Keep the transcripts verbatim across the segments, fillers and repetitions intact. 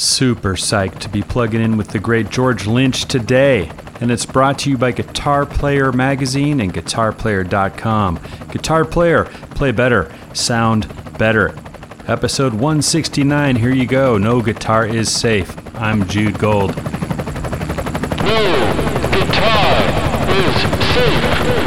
Super psyched to be plugging in with the great George Lynch today, and it's brought to you by Guitar Player Magazine and guitar player dot com. Guitar Player, play better, sound better. Episode one sixty-nine, here you go. No guitar is safe. I'm Jude Gold. No guitar is safe.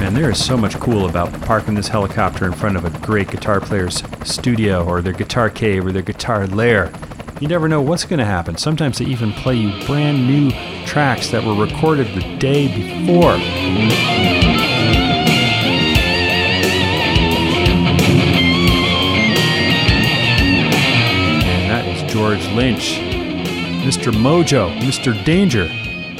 Man, there is so much cool about parking this helicopter in front of a great guitar player's studio or their guitar cave or their guitar lair. You never know what's going to happen. Sometimes they even play you brand new tracks that were recorded the day before. George Lynch, Mister Mojo, Mister Danger,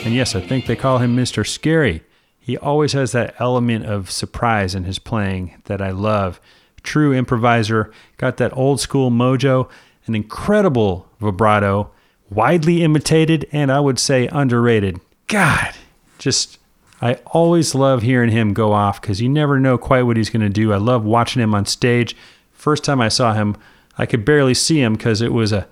and yes, I think they call him Mister Scary. He always has that element of surprise in his playing that I love. True improviser, got that old school mojo, an incredible vibrato, widely imitated, and I would say underrated. God, just, I always love hearing him go off because you never know quite what he's going to do. I love watching him on stage. First time I saw him, I could barely see him because it was a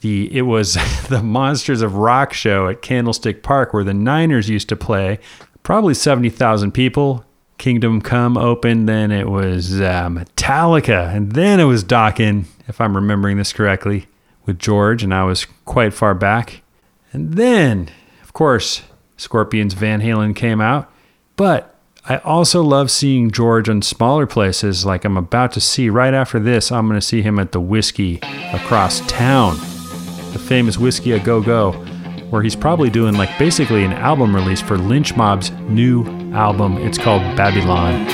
The it was the Monsters of Rock show at Candlestick Park where the Niners used to play. Probably seventy thousand people. Kingdom Come opened, then it was uh, Metallica, and then it was Dokken, if I'm remembering this correctly, with George, and I was quite far back. And then, of course, Scorpion's Van Halen came out. But I also love seeing George in smaller places, like I'm about to see right after this. I'm going to see him at the Whisky across town. The famous Whisky a Go Go, where he's probably doing like basically an album release for Lynch Mob's new album. It's called Babylon.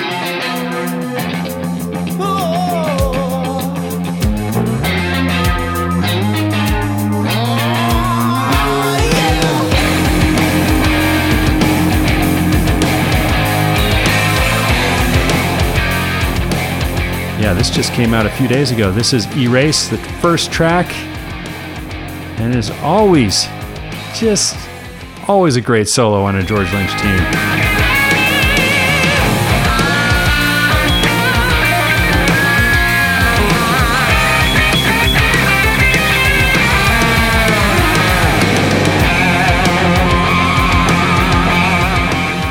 Yeah, this just came out a few days ago. This is Erase, the first track. And as always, just always a great solo on a George Lynch team.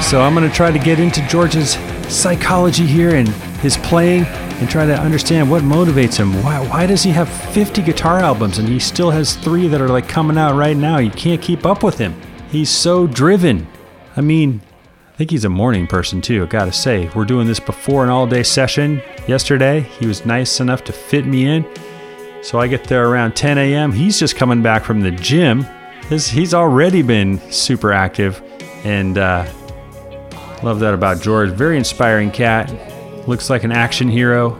So I'm going to try to get into George's psychology here and his playing, and try to understand what motivates him. Why, why does he have fifty guitar albums and he still has three that are like coming out right now? You can't keep up with him. He's so driven. I mean, I think he's a morning person too, I gotta say. We're doing this before an all-day session yesterday. He was nice enough to fit me in. So I get there around ten a.m. He's just coming back from the gym. He's, he's already been super active, and uh, love that about George. Very inspiring cat. Looks like an action hero,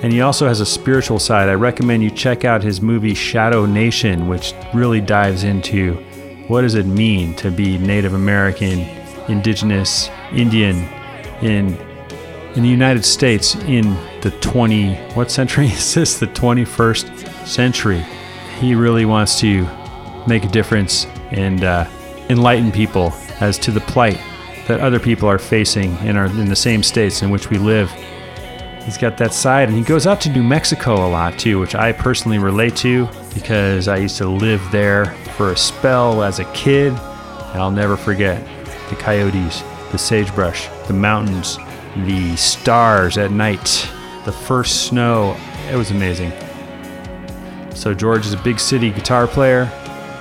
and he also has a spiritual side. I recommend you check out his movie Shadow Nation, which really dives into what does it mean to be Native American, indigenous, Indian in in the United States in the twenty what century is this? The twenty-first century. He really wants to make a difference and uh, enlighten people as to the plight that other people are facing in our in the same states in which we live. He's got that side, and he goes out to New Mexico a lot too, which I personally relate to because I used to live there for a spell as a kid, and I'll never forget the coyotes, the sagebrush, the mountains, the stars at night, the first snow. It was amazing. So George is a big city guitar player,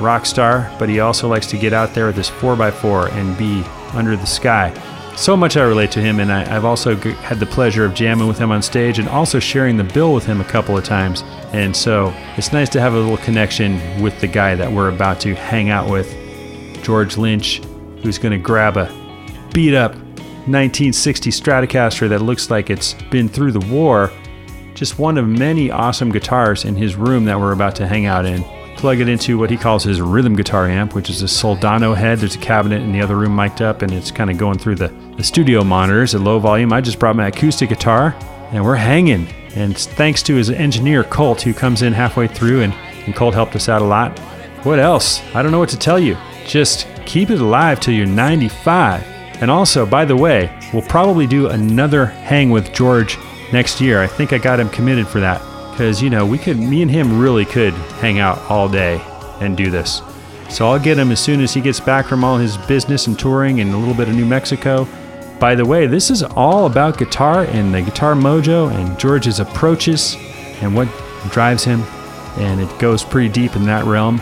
rock star, but he also likes to get out there with his four by four and be under the sky. So much I relate to him, and I, I've also g- had the pleasure of jamming with him on stage and also sharing the bill with him a couple of times. And so it's nice to have a little connection with the guy that we're about to hang out with, George Lynch, who's going to grab a beat up nineteen sixty Stratocaster that looks like it's been through the war. Just one of many awesome guitars in his room that we're about to hang out in. Plug it into what he calls his rhythm guitar amp, which is a Soldano head. There's a cabinet in the other room mic'd up, and it's kind of going through the, the studio monitors at low volume. I just brought my acoustic guitar, and we're hanging. And thanks to his engineer, Colt, who comes in halfway through, and, and Colt helped us out a lot. What else? I don't know what to tell you. Just keep it alive till you're ninety-five. And also, by the way, we'll probably do another hang with George next year. I think I got him committed for that. because, you know, we could, me and him really could hang out all day and do this. So I'll get him as soon as he gets back from all his business and touring and a little bit of New Mexico. By the way, this is all about guitar and the guitar mojo and George's approaches and what drives him. And it goes pretty deep in that realm.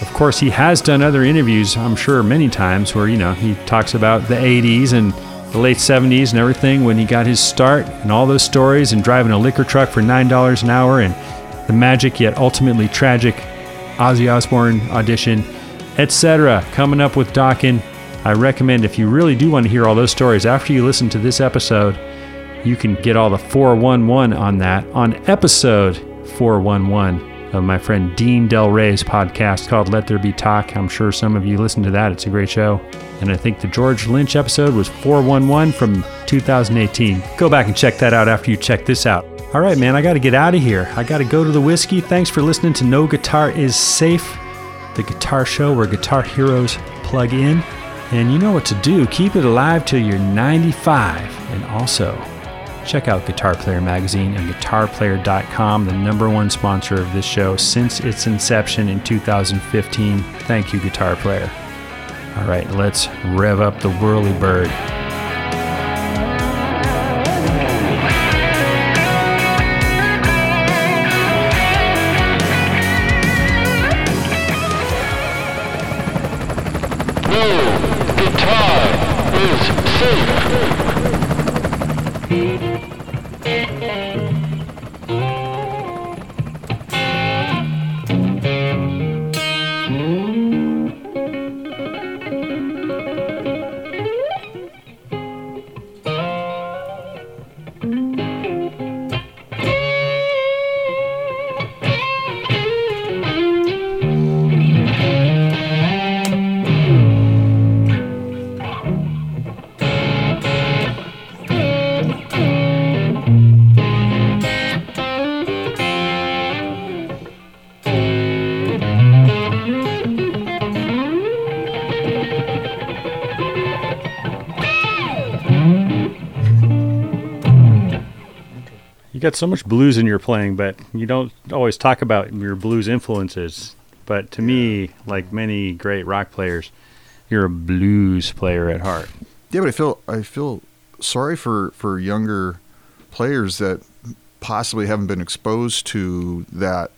Of course, he has done other interviews, I'm sure, many times where, you know, he talks about the eighties and the late seventies and everything when he got his start and all those stories and driving a liquor truck for nine dollars an hour and the magic yet ultimately tragic Ozzy Osbourne audition, et cetera. Coming up with Dokken. I recommend if you really do want to hear all those stories after you listen to this episode, you can get all the four one one on that on episode four one one. Of my friend Dean Del Rey's podcast called Let There Be Talk. I'm sure some of you listen to that. It's a great show. And I think the George Lynch episode was four one one from two thousand eighteen. Go back and check that out after you check this out. All right, man, I got to get out of here. I got to go to the whiskey. Thanks for listening to No Guitar Is Safe, the guitar show where guitar heroes plug in. And you know what to do. Keep it alive till you're ninety-five. And also, check out Guitar Player Magazine and guitar player dot com, the number one sponsor of this show since its inception in two thousand fifteen. Thank you, Guitar Player. All right, let's rev up the whirlybird. No guitar is safe. Got so much blues in your playing, but you don't always talk about your blues influences. But to me, like many great rock players, you're a blues player at heart. Yeah, but I feel I feel sorry for, for younger players that possibly haven't been exposed to that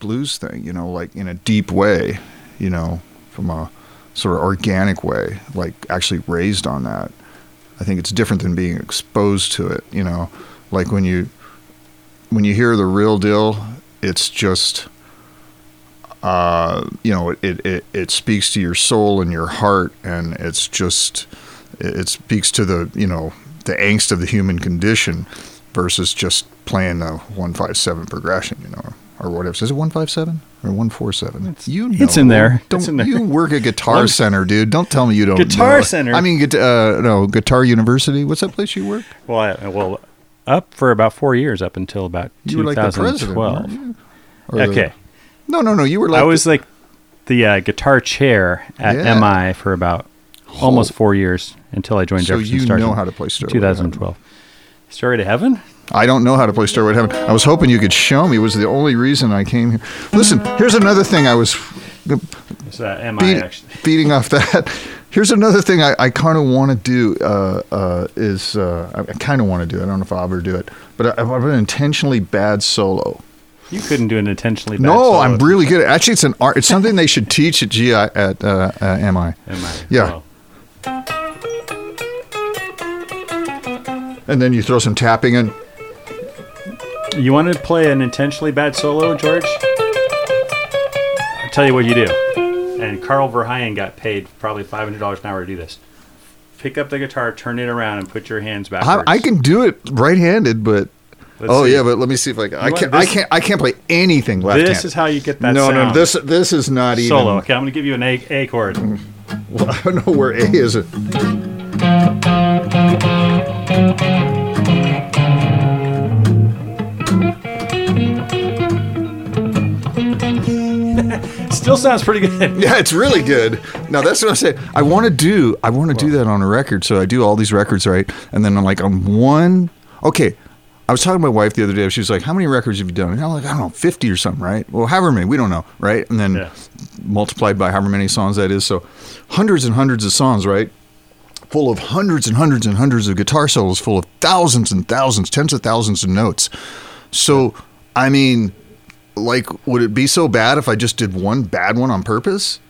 blues thing, you know, like in a deep way, you know, from a sort of organic way, like actually raised on that. I think it's different than being exposed to it, you know, like when you, when you hear the real deal, it's just, uh, you know, it, it, it speaks to your soul and your heart, and it's just, it speaks to the, you know, the angst of the human condition versus just playing a one, five, seven progression, you know, or whatever. Is it one, five, seven? Or one forty-seven. It's, you know, it's in there. Don't it's in there. You work at Guitar Center, dude? Don't tell me you don't. Guitar know. Center. I mean, uh, no, Guitar University. What's that place you work? Well, I, well, up for about four years, up until about you were like the president, weren't you? Or okay. The, no, no, no. You were. Like I was the, like the uh, guitar chair at yeah. M I for about oh. almost four years until I joined. So Jefferson you know how to play Stairway. twenty twelve. Stairway to Heaven. I don't know how to play Stairway to Heaven. I was hoping you could show me. It was the only reason I came here. Listen, here's another thing I was uh, beat, beating off that. Here's another thing I, I kind of want to do uh, uh, is, uh, I kind of want to do it. I don't know if I'll ever do it, but I, I have an intentionally bad solo. You couldn't do an intentionally bad no, solo. No, I'm really good at it. Actually, it's an art. It's something they should teach at G I, at uh, uh, M I. M I. Yeah. Well. And then you throw some tapping in. You want to play an intentionally bad solo, George? I'll tell you what you do. And Carl Verheyen got paid probably five hundred dollars an hour to do this. Pick up the guitar, turn it around, and put your hands backwards. I, I can do it right-handed, but... Let's oh, see. yeah, but let me see if I can. I can't, this, I, can't, I can't play anything left-handed. This is how you get that no, sound. No, no, this this is not even... Solo. Okay, I'm going to give you an A, A chord. Well, I don't know where A is. It. Still sounds pretty good. Yeah, it's really good. No, that's what I'm saying. I want to do. I want to well, do that on a record. So I do all these records, right? And then I'm like, I'm one. Okay, I was talking to my wife the other day. She was like, how many records have you done? And I'm like, I don't know, fifty or something, right? Well, however many, we don't know, right? And then yeah. multiplied by however many songs that is. So hundreds and hundreds of songs, right? Full of hundreds and hundreds and hundreds of guitar solos, full of thousands and thousands, tens of thousands of notes. So, I mean, like, would it be so bad if I just did one bad one on purpose?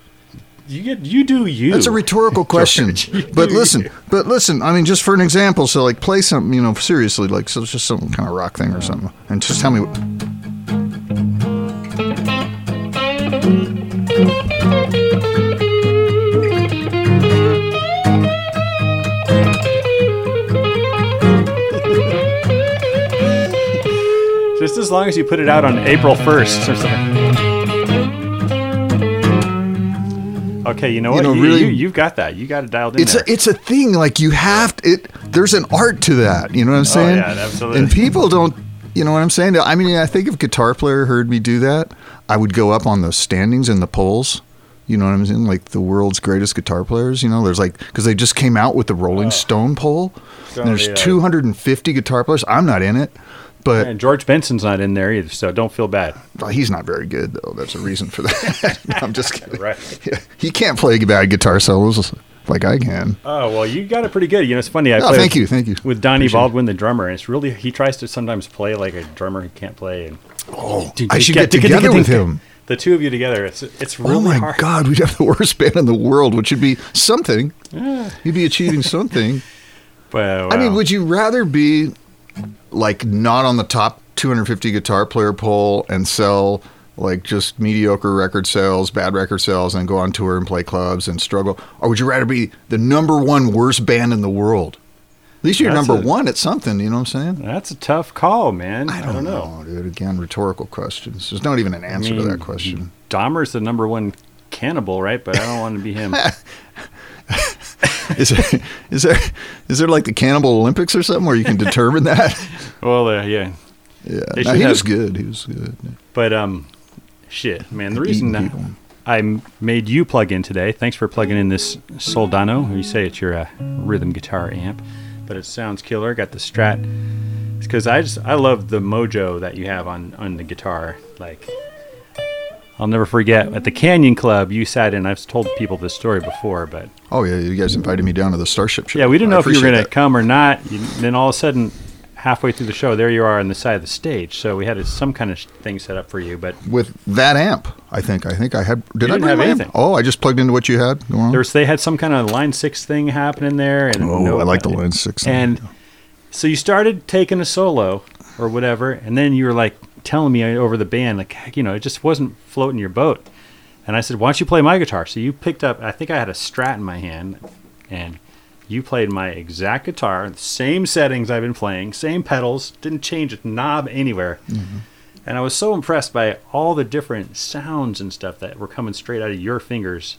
You get, you do you. That's a rhetorical question. George, but listen, you. but listen, I mean, just for an example, so like play something, you know, seriously, like, so it's just some kind of rock thing or yeah. something. And just tell me what... Just as long as you put it out on April first or something. Okay, you know what? You know, you, really, you, you've got that. You got it dialed in it's there. A, it's a thing. Like, you have to. It, there's an art to that. You know what I'm saying? Oh, yeah, absolutely. And people don't, you know what I'm saying? I mean, I think if Guitar Player heard me do that, I would go up on the standings and the polls. You know what I'm saying? Like, the world's greatest guitar players. You know, there's like, because they just came out with the Rolling oh. Stone poll. And there's yeah. two hundred fifty guitar players. I'm not in it. But, and George Benson's not in there either, so don't feel bad. He's not very good, though. There's a reason for that. No, I'm just kidding. Right. Yeah, he can't play bad guitar solos like I can. Oh, well, you got it pretty good. You know, it's funny. I oh, play thank with, you, thank you. With Donnie Appreciate Baldwin, the drummer, and it's really, he tries to sometimes play like a drummer who can't play. And oh, I should get together with him. The two of you together, it's it's really hard. Oh, my hard. God, we'd have the worst band in the world, which would be something. Yeah. You'd be achieving something. Well, I mean, would you rather be... like not on the top two hundred fifty guitar player poll and sell like just mediocre record sales, bad record sales, and go on tour and play clubs and struggle? Or would you rather be the number one worst band in the world? At least you're that's number a, one at something, you know what I'm saying? That's a tough call, man. I don't, I don't know. know. Dude, again, rhetorical questions. There's not even an answer I mean, to that question. Dahmer's the number one cannibal, right? But I don't want to be him. Is there, is there is there like the Cannibal Olympics or something where you can determine that? Well, uh, yeah, yeah. No, he have, was good. He was good. But um, shit, man. The reason I, I made you plug in today. Thanks for plugging in this Soldano. You say it's your uh, rhythm guitar amp, but it sounds killer. Got the Strat. It's because I just I love the mojo that you have on on the guitar. Like, I'll never forget, at the Canyon Club, you sat in, I've told people this story before, but... Oh, yeah, you guys invited me down to the Starship show. Yeah, we didn't know if you were going to come or not. You, then all of a sudden, halfway through the show, there you are on the side of the stage. So we had a, some kind of thing set up for you, but... With that amp, I think. I think I had... Did I have anything? Oh, I just plugged into what you had going on? There was, they had some kind of Line Six thing happening there. And oh, no, I like the Line Six thing. And yeah. So you started taking a solo or whatever, and then you were like... telling me over the band, like, you know, it just wasn't floating your boat. And I said, why don't you play my guitar? So you picked up, I think I had a Strat in my hand, and you played my exact guitar, the same settings I've been playing, same pedals, didn't change a knob anywhere. Mm-hmm. And I was so impressed by all the different sounds and stuff that were coming straight out of your fingers.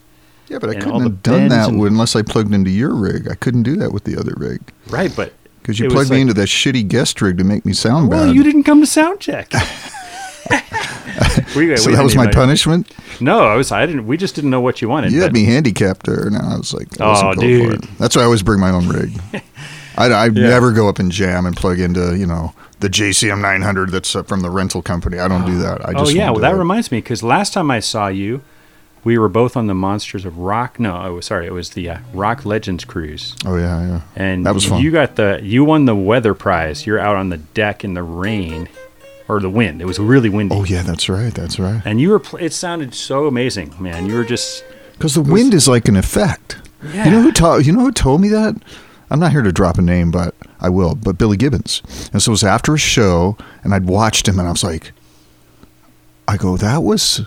Yeah, but I couldn't have done that and, unless I plugged into your rig. I couldn't do that with the other rig. Right, but... Because you it plugged me like, into that shitty guest rig to make me sound well, bad. Well, you didn't come to sound check. we, so we that was my punishment? No, I was. I didn't. We just didn't know what you wanted. You but... had me handicapped there, and I was like, I oh, dude. For it. That's why I always bring my own rig. I, I yeah. never go up and jam and plug into, you know, the J C M nine hundred that's from the rental company. I don't oh. do that. I just oh, yeah. Well, that it. reminds me, because last time I saw you, we were both on the Monsters of Rock. No, I was sorry. It was the uh, Rock Legends Cruise. Oh yeah, yeah. And that was fun. You got the you won the weather prize. You're out on the deck in the rain, or the wind. It was really windy. Oh yeah, that's right. That's right. And you were. It sounded so amazing, man. You were just because the was, wind is like an effect. Yeah. You know who taught? You know who told me that? I'm not here to drop a name, but I will. But Billy Gibbons. And so it was after a show, and I'd watched him, and I was like, I go, that was.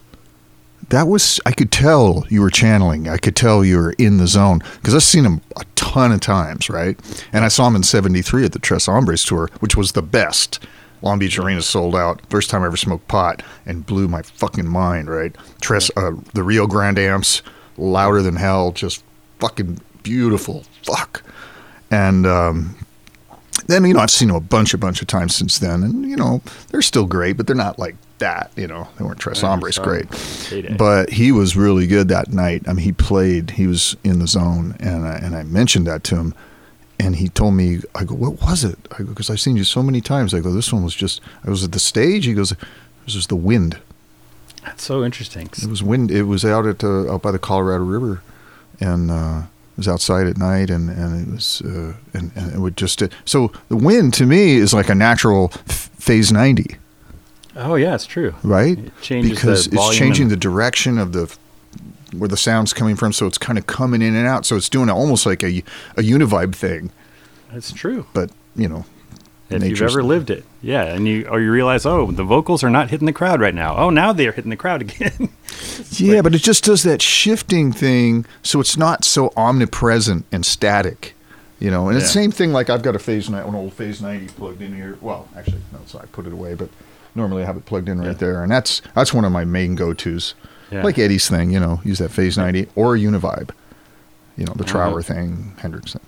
That was, I could tell you were channeling. I could tell you were in the zone. Because I've seen him a ton of times, right? And I saw him in seventy-three at the Tres Hombres tour, which was the best. Long Beach Arena sold out. First time I ever smoked pot and blew my fucking mind, right? Tres, uh, the Rio Grande amps, louder than hell, just fucking beautiful. Fuck. And um, then, you know, I've seen him a bunch, a bunch of times since then. And, you know, they're still great, but they're not like, that you know they weren't Tres Hombres great, but he was really good that night. I mean, he played. He was in the zone, and I, and I mentioned that to him, And he told me, I go, what was it? I go, because I've seen you so many times. I go, this one was just, I was at the stage. He goes, this was the wind. That's so interesting. It was wind. It was out at uh, out by the Colorado River, and uh, it was outside at night, and and it was uh, and, and it would just uh, so the wind to me is like a natural phase ninety. Oh yeah, it's true. Right, it changes because the volume it's changing and... the direction of the where the sound's coming from, so it's kind of coming in and out. So it's doing almost like a a Univibe thing. That's true. But you know. If you've ever lived it, yeah, and you or you realize, oh, the vocals are not hitting the crowd right now. Oh, now they're hitting the crowd again. Yeah, like, but it just does that shifting thing, so it's not so omnipresent and static, you know. And yeah. It's the same thing. Like I've got a phase an old phase ninety plugged in here. Well, actually, no, so I put it away, but normally I have it plugged in right yeah. there, and that's that's one of my main go-tos. Yeah. Like Eddie's thing, you know, use that phase ninety or Univibe, you know, the Trower right. thing, Hendrix thing,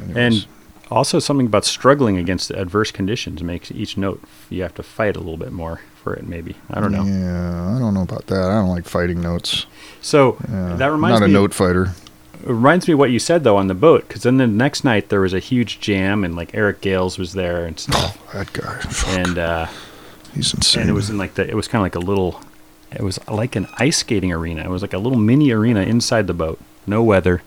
anyways. And. Also, something about struggling against the adverse conditions makes each note, you have to fight a little bit more for it, maybe. I don't know. Yeah, I don't know about that. I don't like fighting notes. So yeah, that reminds me. Not a note fighter. It reminds me of what you said, though, on the boat, because then the next night there was a huge jam, and like Eric Gales was there and stuff. Oh, that guy. Fuck. And uh, he's insane. And it was in like the. It was kind of like a little. It was like an ice skating arena. It was like a little mini arena inside the boat. No weather.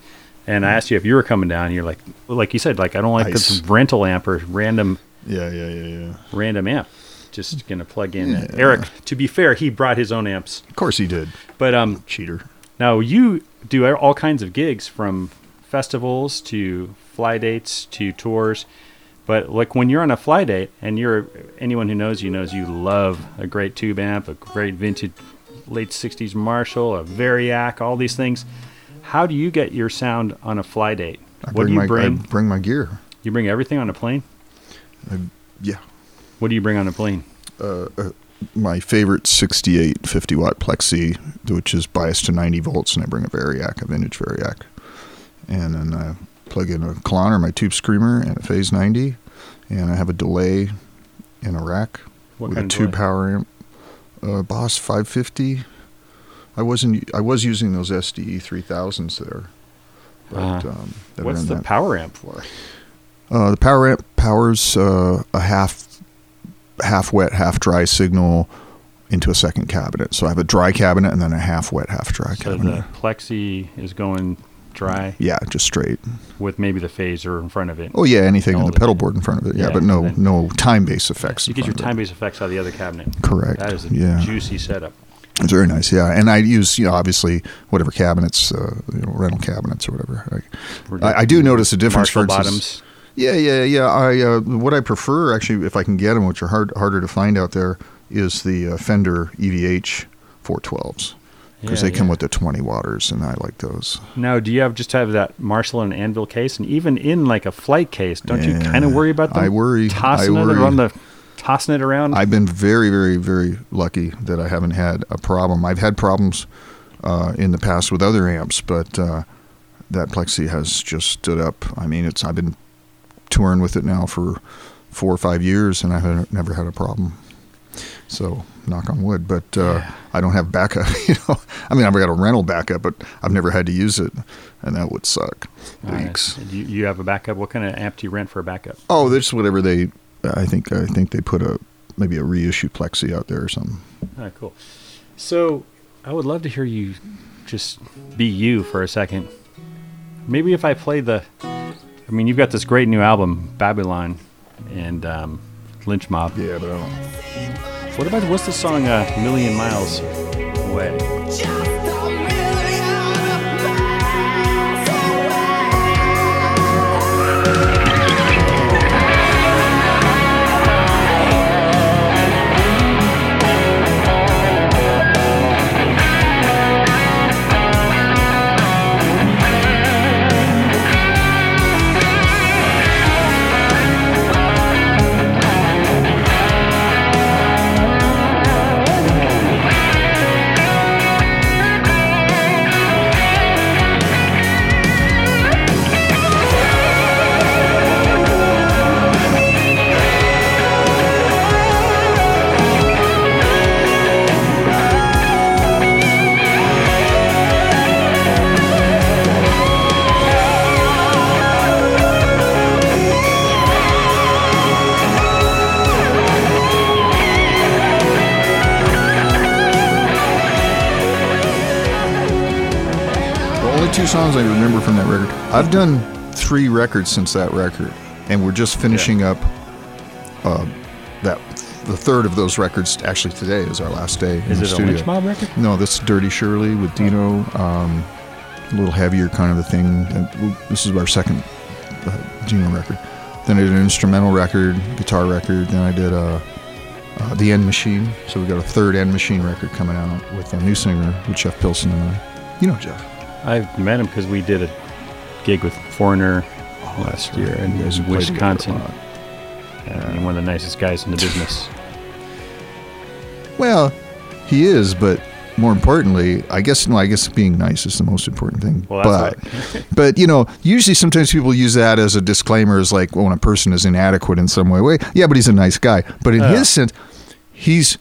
And I asked you if you were coming down. You're like, like you said, like I don't like Ice. This rental amp or random, yeah, yeah, yeah, yeah, random amp. Just gonna plug in. Yeah. Eric, to be fair, he brought his own amps. Of course he did. But um, cheater. Now you do all kinds of gigs, from festivals to fly dates to tours. But like when you're on a fly date, and you're anyone who knows you knows you love a great tube amp, a great vintage late sixties Marshall, a Variac, all these things. How do you get your sound on a fly date? I what do you my, bring? I bring my gear. You bring everything on a plane? Uh, yeah. What do you bring on a plane? Uh, uh, my favorite sixty-eight fifty-watt Plexi, which is biased to ninety volts, and I bring a Variac, a vintage Variac. And then I plug in a Klon or my Tube Screamer, and a Phase ninety, and I have a delay in a rack what with kind a tube power amp, uh, Boss five fifty. I wasn't. I was using those S D E three thousands there. But, uh, um, that what's the that. power amp for? Uh, the power amp powers uh, a half, half wet, half dry signal into a second cabinet. So I have a dry cabinet and then a half wet, half dry so cabinet. So the Plexi is going dry. Yeah, just straight. With maybe the phaser in front of it. Oh yeah, anything in the pedal board in front of it. Yeah, yeah but no, no time based effects. You get your time based effects out of the other cabinet. Correct. That is a yeah. juicy setup. It's very nice, yeah. And I use, you know, obviously whatever cabinets, uh, you know, rental cabinets or whatever. I, I, I do notice a difference. Marshall bottoms. Yeah, yeah, yeah. I uh, what I prefer actually, if I can get them, which are hard, harder to find out there, is the uh, Fender E V H four twelves because yeah, they yeah. come with the twenty watters, and I like those. Now, do you have just have that Marshall and Anvil case, and even in like a flight case, don't yeah, you kind of worry about them? I worry. Tossing I worry. It on the. Tossing it around. I've been very, very, very lucky that I haven't had a problem. I've had problems uh, in the past with other amps, but uh, that Plexi has just stood up. I mean, it's I've been touring with it now for four or five years, and I've never had a problem. So, knock on wood. But uh, yeah. I don't have backup. You know, I mean, I've got a rental backup, but I've never had to use it, and that would suck. Thanks. Right. You, you have a backup. What kind of amp do you rent for a backup? Oh, just whatever they. I think I think they put a maybe a reissue Plexi out there or something. All right, cool. So I would love to hear you just be you for a second. Maybe if I play the, I mean, you've got this great new album, Babylon, and um, Lynch Mob. Yeah, but I don't. What about what's the song uh, Million Miles Away? two songs I remember from that record. I've done three records since that record, and we're just finishing yeah. up uh, that the third of those records. Actually, today is our last day in the studio. Is it a Lynch Mob record? No, this is Dirty Shirley with Dino, um, a little heavier kind of a thing. And this is our second uh, Dino record. Then I did an instrumental record, guitar record. Then I did a... Uh, the End Machine, so we got a third End Machine record coming out with a new singer, with Jeff Pilson and I. You know Jeff. I've met him because we did a gig with Foreigner oh, last year in Wisconsin. Uh, one of the nicest guys in the business. Well, he is, but more importantly, I guess no, I guess being nice is the most important thing. Well, but right. But you know, usually sometimes people use that as a disclaimer, as like, well, when a person is inadequate in some way, wait, yeah, but he's a nice guy. But in uh, his sense, he's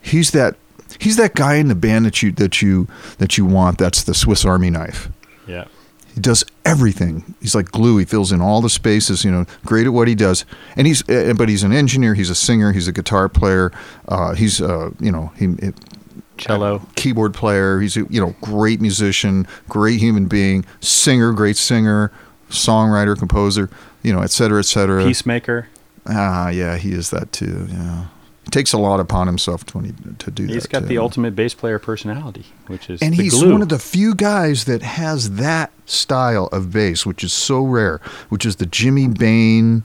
he's that he's that guy in the band that you that you that you want. That's the Swiss Army knife. Yeah, he does everything. He's like glue. He fills in all the spaces. You know, great at what he does. And he's uh, but he's an engineer. He's a singer. He's a guitar player. Uh, he's uh, you know he. It, cello, keyboard player. He's a, you know, great musician, great human being, singer, great singer, songwriter, composer, you know, et cetera, et cetera. Peacemaker. Ah, yeah, he is that too. Yeah, he takes a lot upon himself to, when he, to do he's that. He's got too. The ultimate bass player personality, which is and the he's glue. One of the few guys that has that style of bass, which is so rare, which is the Jimmy Bain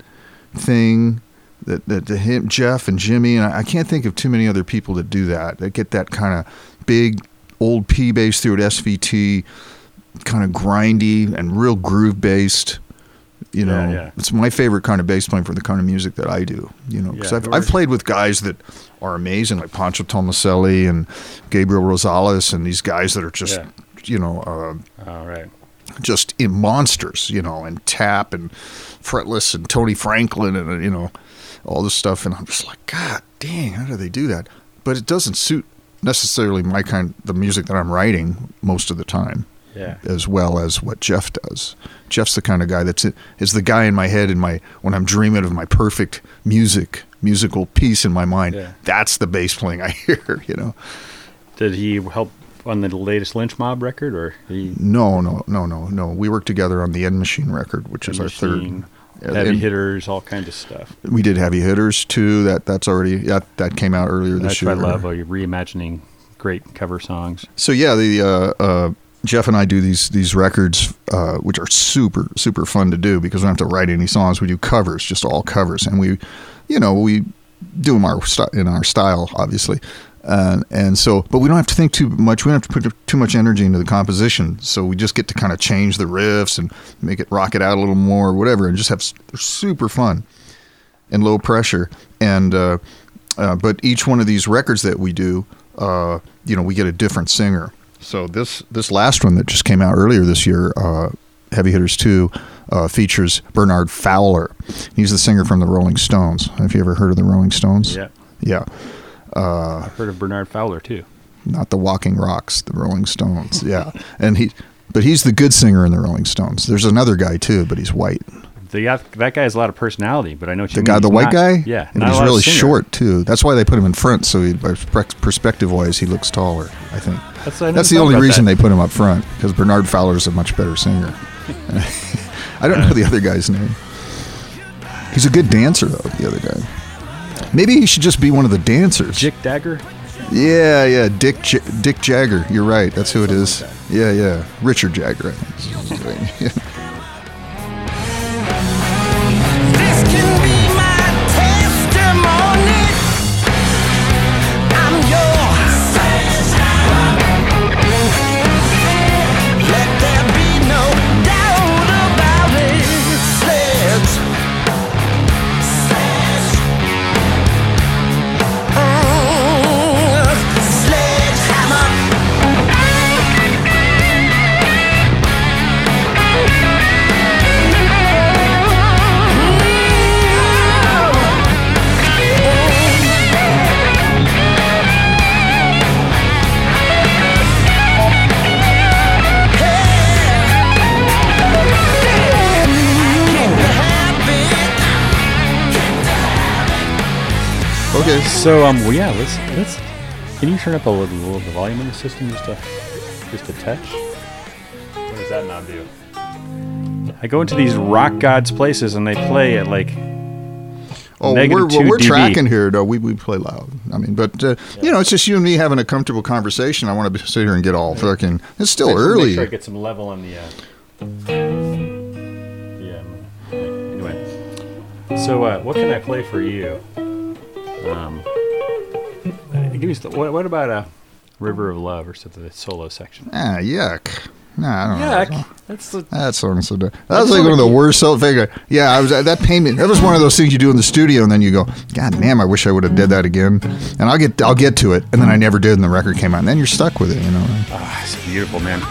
thing. That the, the him, Jeff and Jimmy, and I, I can't think of too many other people that do that, that get that kind of big old P bass through an S V T, kind of grindy and real groove based. You know, yeah, yeah. It's my favorite kind of bass playing for the kind of music that I do. You know, because yeah, I've, I've played with guys that are amazing, like Pancho Tomaselli and Gabriel Rosales, and these guys that are just, yeah. you know, uh, all right. just in monsters. You know, and Tap and Fretless and Tony Franklin and you know. all this stuff, and I'm just like, God dang, how do they do that? But it doesn't suit necessarily my kind, the music that I'm writing most of the time, yeah. as well as what Jeff does. Jeff's the kind of guy that's is the guy in my head in my when I'm dreaming of my perfect music, musical piece in my mind. Yeah. That's the bass playing I hear. You know, did he help on the latest Lynch Mob record, or he? No, no, no, no, no. We worked together on the End Machine record, which End is Machine. Our third. Heavy and hitters, all kinds of stuff. We did heavy hitters too. That that's already that, that came out earlier this that's year. That's what I love. You're reimagining great cover songs. So yeah, the uh, uh, Jeff and I do these these records, uh, which are super super fun to do because we don't have to write any songs. We do covers, just all covers, and we, you know, we do them our st- in our style, obviously. And, and so, but we don't have to think too much. We don't have to put too much energy into the composition. So we just get to kind of change the riffs and make it rock it out a little more or whatever, and just have super fun and low pressure. And uh, uh, but each one of these records that we do, uh, you know, we get a different singer. So this this last one that just came out earlier this year, uh, Heavy Hitters two, uh, features Bernard Fowler. He's the singer from the Rolling Stones. Have you ever heard of the Rolling Stones? Yeah. Yeah. Uh, I've heard of Bernard Fowler too. Not the Walking Rocks, the Rolling Stones. Yeah, and he, but he's the good singer in the Rolling Stones. There's another guy too, but he's white. The, that guy has a lot of personality, but I know what you the mean. guy, the he's white not, guy. Yeah, and he's really short too. That's why they put him in front, so he, perspective-wise, he looks taller. I think that's, I that's the only reason that. They put him up front because Bernard Fowler is a much better singer. I don't know the other guy's name. He's a good dancer though. The other guy. Maybe he should just be one of the dancers. Dick Dagger? Yeah, yeah, Dick J- Dick Jagger. You're right. That's who it is. Yeah, yeah. Richard Jagger, I think. Yeah. So um well, yeah, let's let's can you turn up a little, a little the volume in the system just a just a touch? What is that not do? I go into these rock gods places and they play at like oh we're well, we're dB. Tracking here though. We we play loud. I mean, but uh, yeah. you know, it's just you and me having a comfortable conversation. I want to sit here and get all fucking. It's still I early. Make sure I get some level on the. Uh... So, uh, what can I play for you? Um, give me st- what, what about a River of Love or something? The solo section. Ah, yuck. No, I don't yuck. know. Yuck. That's the. That song's so dumb. That was like one of the worst solo things. Yeah, I was that pain. That was one of those things you do in the studio, and then you go, "God damn, I wish I would have did that again." And I'll get, I'll get to it, and then I never did, and the record came out, and then you're stuck with it, you know. Ah, oh, it's beautiful, man.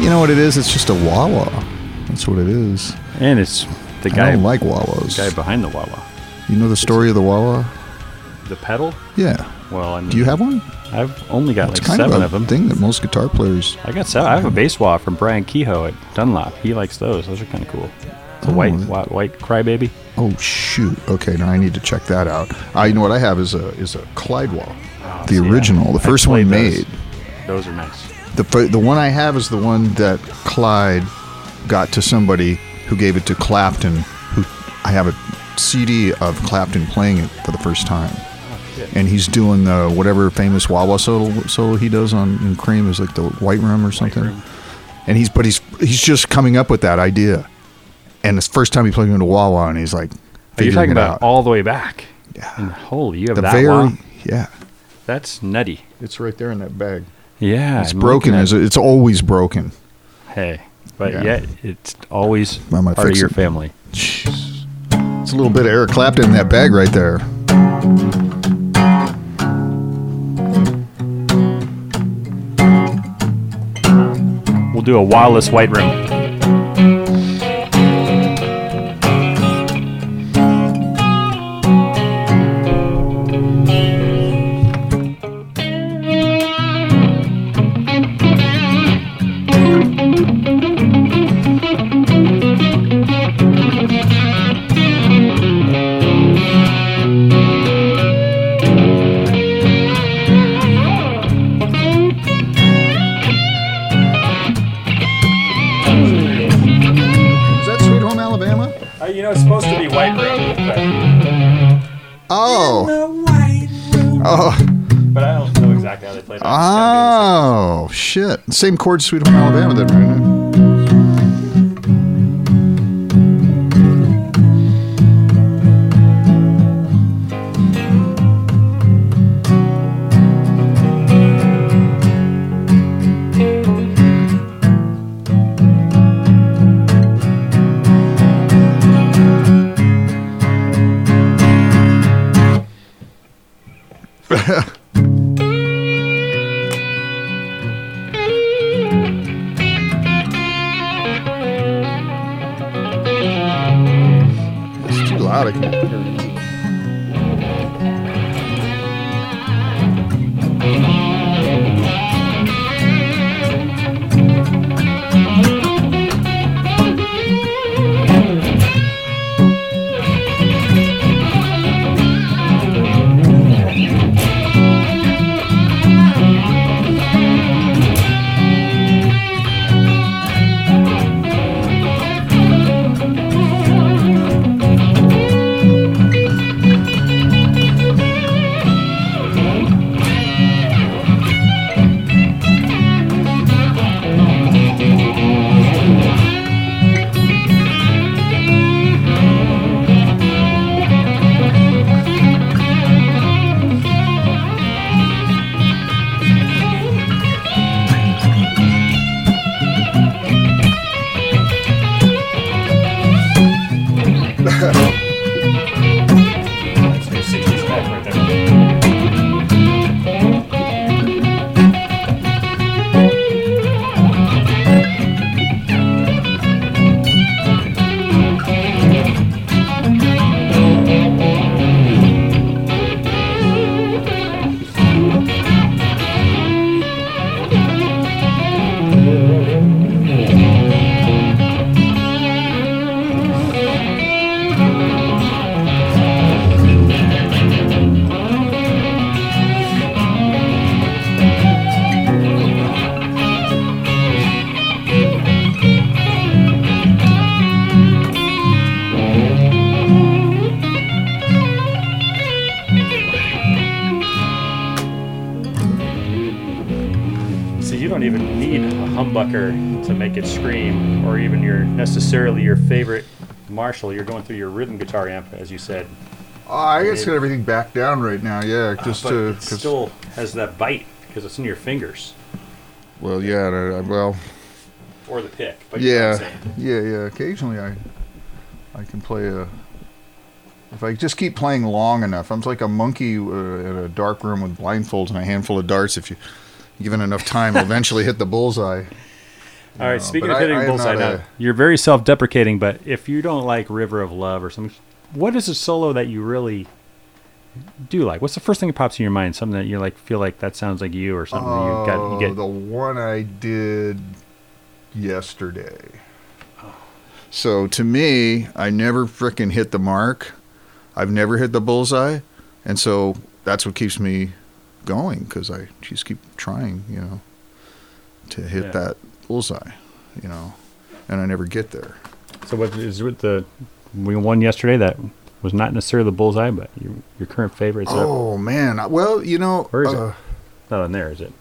You know what it is? It's just a Wawa. That's what it is. And it's the guy. I don't like Wawas. The guy behind the Wawa. You know the story it's, of the Wawa? The pedal? Yeah. Well, I mean, do you have one? I've only got it's like kind seven of, a of them. Thing that most guitar players. I got seven. I have a bass Wawa from Brian Kehoe at Dunlop. He likes those. Those are kind of cool. It's a oh, white, white, white Crybaby. Oh shoot! Okay, now I need to check that out. I you know what I have is a is a Clyde Wawa, oh, the see, original, yeah. the first one made. Those. those are nice. The the one I have is the one that Clyde got to somebody who gave it to Clapton. Who I have a C D of Clapton playing it for the first time, oh, and he's doing the whatever famous Wawa solo solo he does on in Cream is like the White Room or something. Room. And he's but he's he's just coming up with that idea, and it's the first time he played into Wawa, and he's like, oh, "You're talking about out. all the way back." Yeah. And holy, you have the that very, Wawa. Yeah. That's nutty. It's right there in that bag. Yeah, it's broken. As it's always broken. Hey, but yeah. yet it's always part of your it. family. Jeez. It's a little bit of Eric Clapton in that bag right there. We'll do a Wawa-less White Room. Same chord, Sweet Home Alabama, then, right now. don't even need a humbucker to make it scream, or even your necessarily your favorite Marshall. You're going through your rhythm guitar amp, as you said. Uh, I guess got everything back down right now. Yeah, just uh, but to, it still has that bite because it's in your fingers. Well, yeah, uh, well. Or the pick. But yeah, yeah, yeah. Occasionally, I, I can play a. If I just keep playing long enough, I'm like a monkey uh, in a dark room with blindfolds and a handful of darts. If you, given enough time, will eventually hit the bullseye. All right. Uh, speaking of hitting I, I bullseye, now, a, you're very self-deprecating, but if you don't like "River of Love" or something, what is a solo that you really do like? What's the first thing that pops in your mind? Something that you like, feel like that sounds like you, or something uh, that you got? You get the one I did yesterday. Oh. So to me, I never frickin' hit the mark. I've never hit the bullseye, and so that's what keeps me going, because I just keep trying, you know, to hit yeah. that bullseye, you know, and I never get there. So what is with the we won yesterday that was not necessarily the bullseye, but your, your current favorite? Oh, up. man. Well, you know. Where is uh, it? Not on there, is it?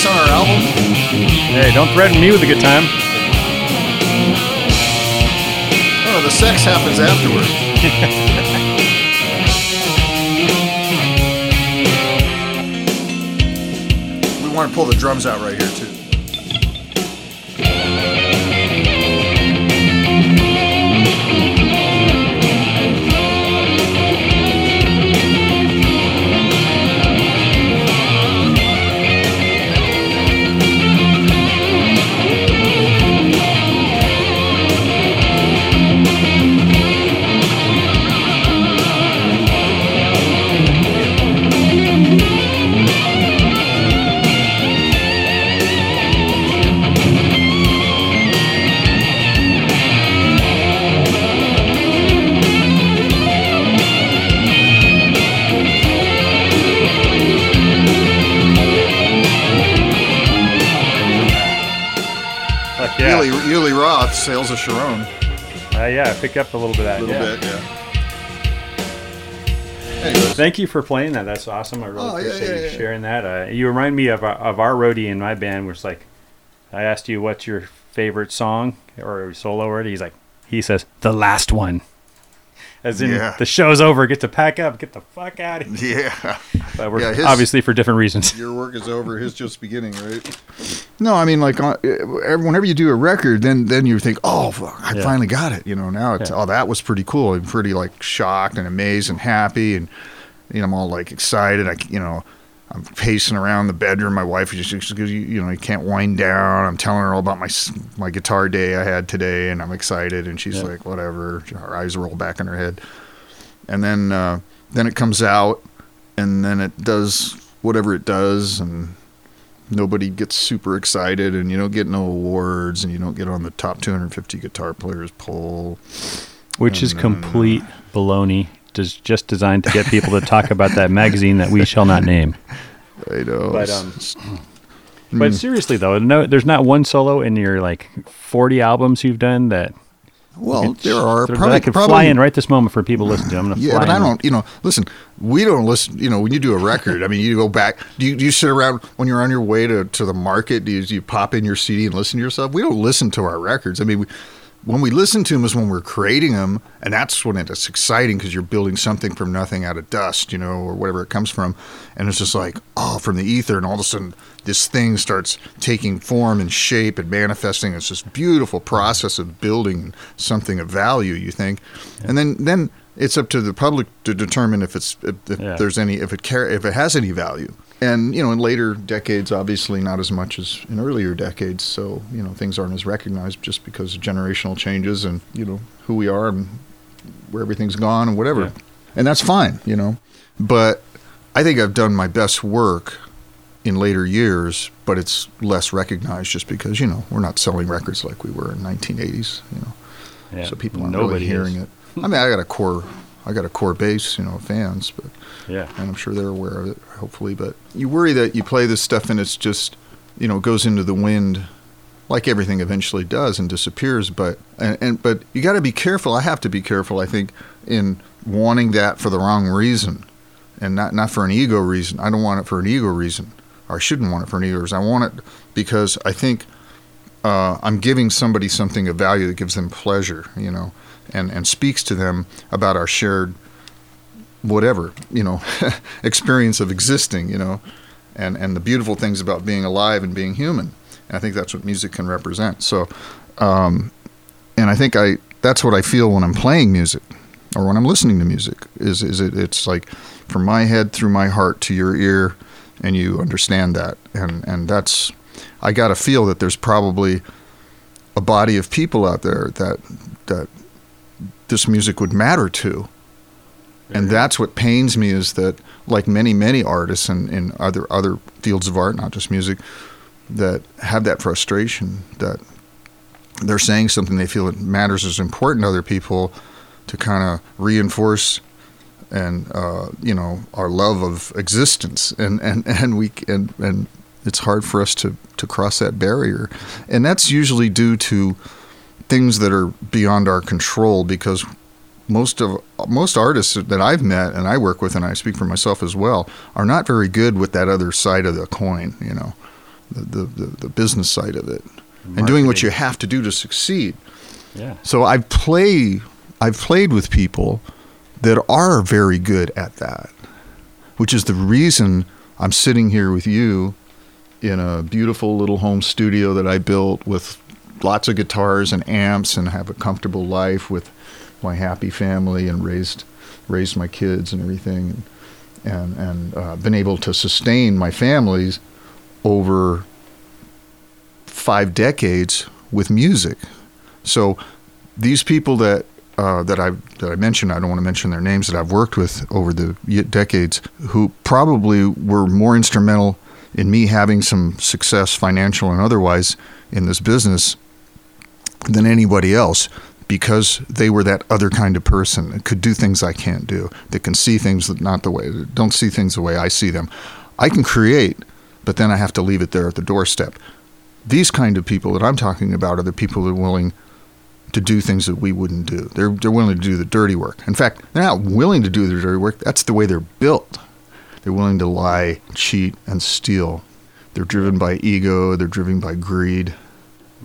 On our album. Hey, don't threaten me with a good time. Oh, the sex happens afterward. We want to pull the drums out right here, too. Yuli Roth, Sales of Sharon. Uh, yeah, I picked up a little bit of that. A little yeah. bit, yeah. Anyways. Thank you for playing that. That's awesome. I really oh, appreciate yeah, yeah, yeah. you sharing that. Uh, you remind me of, of our roadie in my band, which like, I asked you what's your favorite song or solo roadie. He's like, he says, the last one. As in, yeah. the show's over, get to pack up, get the fuck out of here. Yeah. But we're yeah, his, obviously for different reasons. Your work is over, his just beginning, right? No, I mean, like, whenever you do a record, then then you think, oh, fuck, I yeah. finally got it. You know, now it's, yeah. oh, that was pretty cool. I'm pretty, like, shocked and amazed and happy. And, you know, I'm all, like, excited. I, you know, I'm pacing around the bedroom. My wife just goes, you, you know, you can't wind down. I'm telling her all about my my guitar day I had today, and I'm excited. And she's yeah. like, whatever. Her eyes roll back in her head. And then uh, then it comes out, and then it does whatever it does, and nobody gets super excited, and you don't get no awards, and you don't get on the top two hundred fifty guitar players poll. Which and is then, complete baloney. Is just designed to get people to talk about that magazine that we shall not name. I know. But, um, mm. but seriously, though, no, there's not one solo in your, like, forty albums you've done that... Well, there are probably... That I could probably, fly in right this moment for people listening to. I'm going to yeah, fly Yeah, but I in. don't... You know, listen, we don't listen... You know, when you do a record, I mean, you go back... Do you, do you sit around... When you're on your way to, to the market, do you, do you pop in your C D and listen to yourself? We don't listen to our records. I mean, we... When we listen to them is when we're creating them, and that's when it's exciting because you're building something from nothing out of dust, you know, or whatever it comes from. And it's just like, oh, from the ether, and all of a sudden this thing starts taking form and shape and manifesting. It's this beautiful process of building something of value, you think. Yeah. And then, then it's up to the public to determine if it's if, if yeah. there's any if it care if it has any value. And, you know, in later decades, obviously not as much as in earlier decades. So, you know, things aren't as recognized just because of generational changes and, you know, who we are and where everything's gone and whatever. Yeah. And that's fine, you know. But I think I've done my best work in later years. but it's less recognized just because, you know, we're not selling records like we were in nineteen eighties, you know. Yeah. So people aren't Nobody really hearing is. it. I mean, I got a core I got a core base, you know, fans, but yeah. And I'm sure they're aware of it, hopefully, but you worry that you play this stuff and it's just, you know, it goes into the wind like everything eventually does and disappears, but and, and but you got to be careful. I have to be careful, I think, in wanting that for the wrong reason and not, not for an ego reason. I don't want it for an ego reason. Or I shouldn't want it for an ego reason. I want it because I think uh, I'm giving somebody something of value that gives them pleasure, you know, and, and speaks to them about our shared whatever, you know, experience of existing, you know, and, and the beautiful things about being alive and being human. I think that's what music can represent. So, um, and I think I that's what I feel when I'm playing music or when I'm listening to music is is it, it's like from my head through my heart to your ear, and you understand that. And, and that's, I got to feel that there's probably a body of people out there that that this music would matter to. And that's what pains me is that, like many, many artists in, in other other fields of art, not just music, that have that frustration that they're saying something they feel it matters is important to other people to kind of reinforce and uh, you know our love of existence and and and we and, and it's hard for us to to cross that barrier, and that's usually due to things that are beyond our control because most of most artists that I've met and I work with, and I speak for myself as well, are not very good with that other side of the coin, you know. The, the, the business side of it, marketing. And doing what you have to do to succeed. Yeah. So I've play, I've played with people that are very good at that, which is the reason I'm sitting here with you in a beautiful little home studio that I built with lots of guitars and amps, and have a comfortable life with my happy family, and raised raised my kids and everything, and and uh, been able to sustain my family's over five decades with music. So these people that uh, that I that I mentioned, I don't want to mention their names, that I've worked with over the decades, who probably were more instrumental in me having some success, financial and otherwise, in this business than anybody else, because they were that other kind of person that could do things I can't do, that can see things that not the way, don't see things the way I see them. I can create, but then I have to leave it there at the doorstep. These kind of people that I'm talking about are the people that are willing to do things that we wouldn't do. They're they're willing to do the dirty work. In fact, they're not willing to do the dirty work. That's the way they're built. They're willing to lie, cheat, and steal. They're driven by ego. They're driven by greed.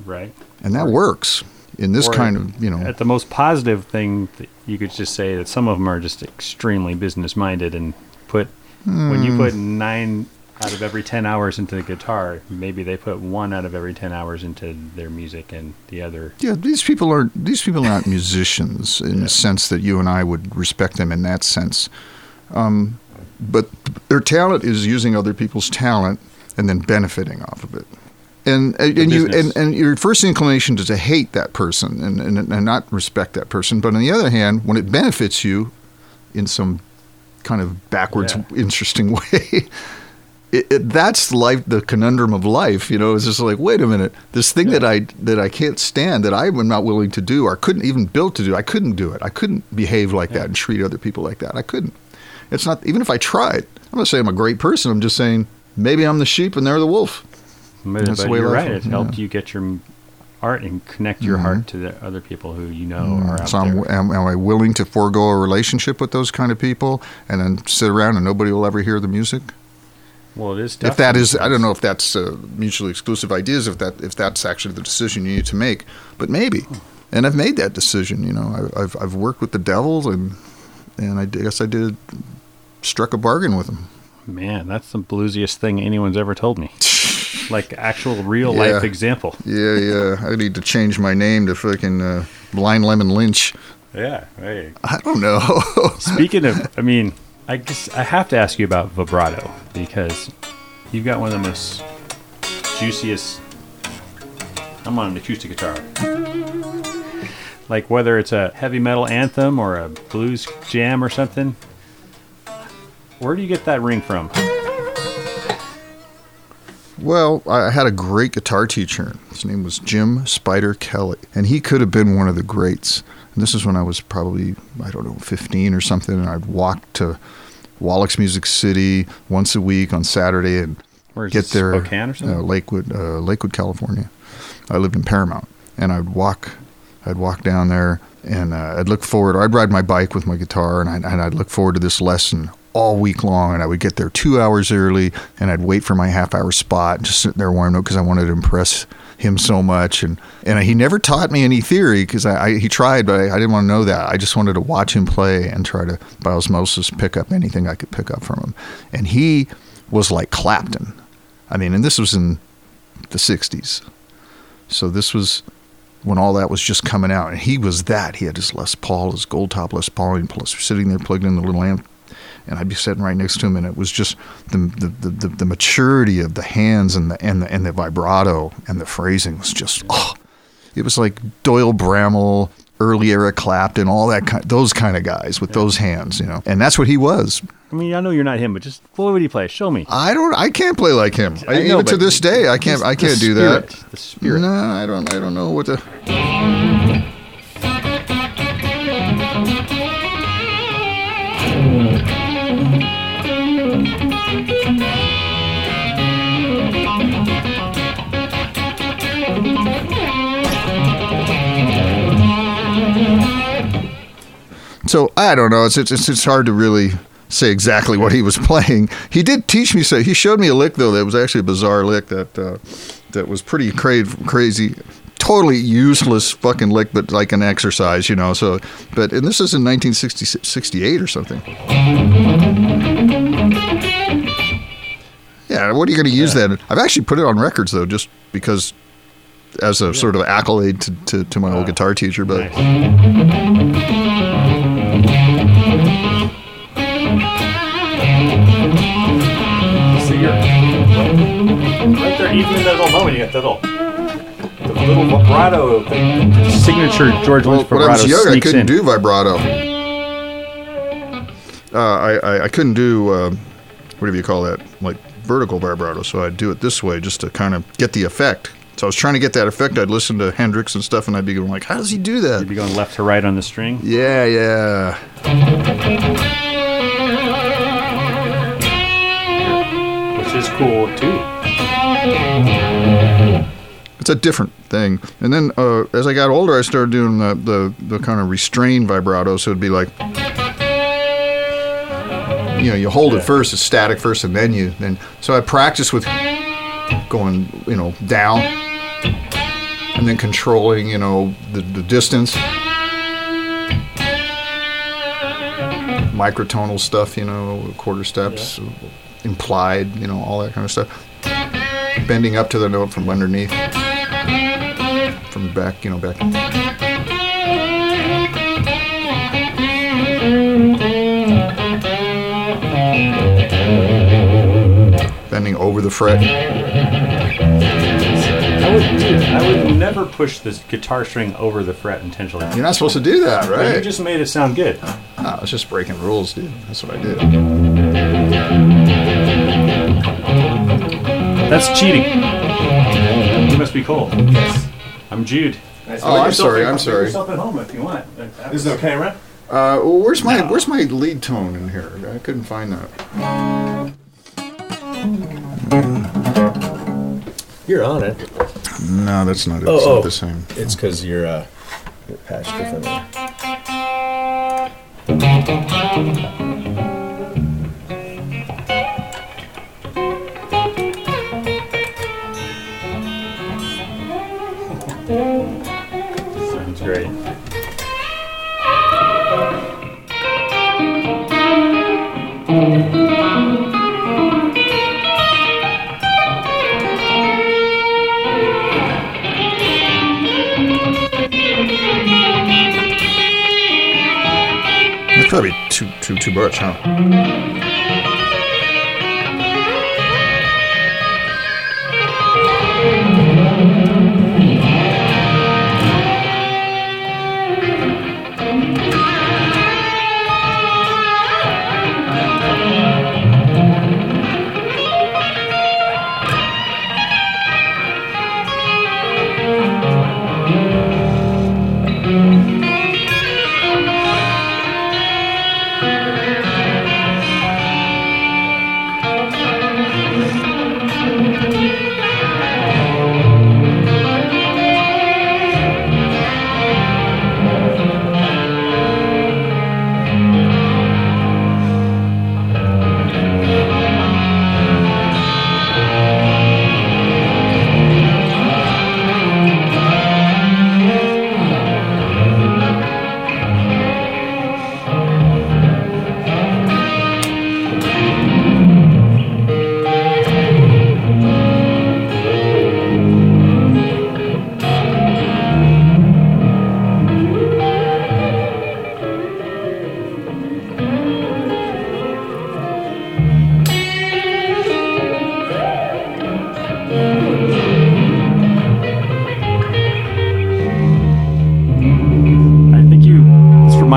Right. And that works in this or kind of, you know. At the most positive thing, you could just say that some of them are just extremely business-minded and put, mm. when you put nine... out of every ten hours into the guitar, maybe they put one out of every ten hours into their music, and the other. Yeah, these people are these people are not musicians in yeah. a sense that you and I would respect them in that sense. Um, but their talent is using other people's talent and then benefiting off of it. And and, and you and, and your first inclination is to hate that person and, and and not respect that person. But on the other hand, when it benefits you in some kind of backwards, yeah. interesting way. It, it, that's life, the conundrum of life, you know. It's just like, wait a minute, this thing yeah. that I that I can't stand, that I am not willing to do, or couldn't even build to do. I couldn't do it. I couldn't behave like yeah. that and treat other people like that. I couldn't. It's not, even if I tried. I'm not saying I'm a great person. I'm just saying maybe I'm the sheep and they're the wolf. Maybe, that's but the way you're right. It yeah. helped you get your art and connect your mm-hmm. heart to the other people who you know mm-hmm. are out so there. Am, am I willing to forego a relationship with those kind of people and then sit around and nobody will ever hear the music? Well, it is. If that is, I don't know if that's uh, mutually exclusive ideas. If that, if that's actually the decision you need to make, but maybe. And I've made that decision. You know, I, I've I've worked with the devil, and and I guess I did struck a bargain with him. Man, that's the bluesiest thing anyone's ever told me. Like actual real yeah. life example. Yeah, yeah. I need to change my name to fucking uh, Blind Lemon Lynch. Yeah. Right. I don't know. Speaking of, I mean. I guess I have to ask you about vibrato, because you've got one of the most juiciest. I'm on an acoustic guitar. Like whether it's a heavy metal anthem or a blues jam or something, where do you get that ring from? Well, I had a great guitar teacher. His name was Jim Spider Kelly, and he could have been one of the greats. And this is when I was probably, I don't know, fifteen or something, and I'd walk to Wallach's Music City once a week on Saturday and Where's get there. Spokane or something? Uh, Lakewood, uh, Lakewood, California. I lived in Paramount, and I'd walk, I'd walk down there, and uh, I'd look forward, or I'd ride my bike with my guitar, and I'd, and I'd look forward to this lesson all week long, and I would get there two hours early, and I'd wait for my half-hour spot, and just sitting there warming up because I wanted to impress him so much. And, and he never taught me any theory because I, I he tried, but I, I didn't want to know that. I just wanted to watch him play and try to, by osmosis, pick up anything I could pick up from him. And he was like Clapton. I mean, and this was in the sixties. So this was when all that was just coming out, and he was that. He had his Les Paul, his gold top Les Paul, and plus sitting there plugged in the little amp, and I'd be sitting right next to him, and it was just the the the, the maturity of the hands and the and the and the vibrato and the phrasing was just, oh, it was like Doyle Bramall, early Eric Clapton, all that kind, those kind of guys with yeah. those hands, you know. And that's what he was. I mean, I know you're not him, but just what would he play? Show me. I don't. I can't play like him. I I, know, even to this day, I can't. I can't do that. The spirit. No, I don't. I don't know what to. So I don't know. It's it's it's hard to really say exactly what he was playing. He did teach me. So he showed me a lick though that was actually a bizarre lick that uh, that was pretty cra- crazy, totally useless fucking lick, but like an exercise, you know. So, but and this is in nineteen sixty-eight or something. Yeah, what are you going to use yeah. that? I've actually put it on records though, just because as a yeah. sort of accolade to to, to my wow. old guitar teacher, but. Nice. Right there, even in that little moment, you got that little, the little vibrato thing. Signature George Lynch well, vibrato. When I was young, I couldn't in. do vibrato. Uh, I, I, I couldn't do, uh, whatever you call that, like vertical vibrato, so I'd do it this way just to kind of get the effect. So I was trying to get that effect. I'd listen to Hendrix and stuff, and I'd be going like, how does he do that? You'd be going left to right on the string? Yeah, yeah. Is cool too. It's a different thing. And then uh, as I got older, I started doing the, the, the kind of restrained vibrato. So it'd be like, you know, you hold yeah. it first, it's static first, and then you then. So I practiced with going, you know, down, and then controlling, you know, the, the distance, microtonal stuff, you know, quarter steps. Yeah. Implied, you know, all that kind of stuff. Bending up to the note from underneath, from back, you know, back. Bending over the fret. I would, dude, I would never push this guitar string over the fret intentionally. You're not supposed to do that, right? But you just made it sound good. No, it's just breaking rules, dude. That's what I did. That's cheating. You must be cold. Yes. I'm Jude. Nice. Oh, I'm sorry. I'm sorry. Yourself at home if you want. Is there a camera? Uh, well, where's my no. where's my lead tone in here? I couldn't find that. You're on it. No, that's not it. Oh, it's oh. not the same. It's because you're uh, you're patched differently. Great. That's probably too too too much, huh?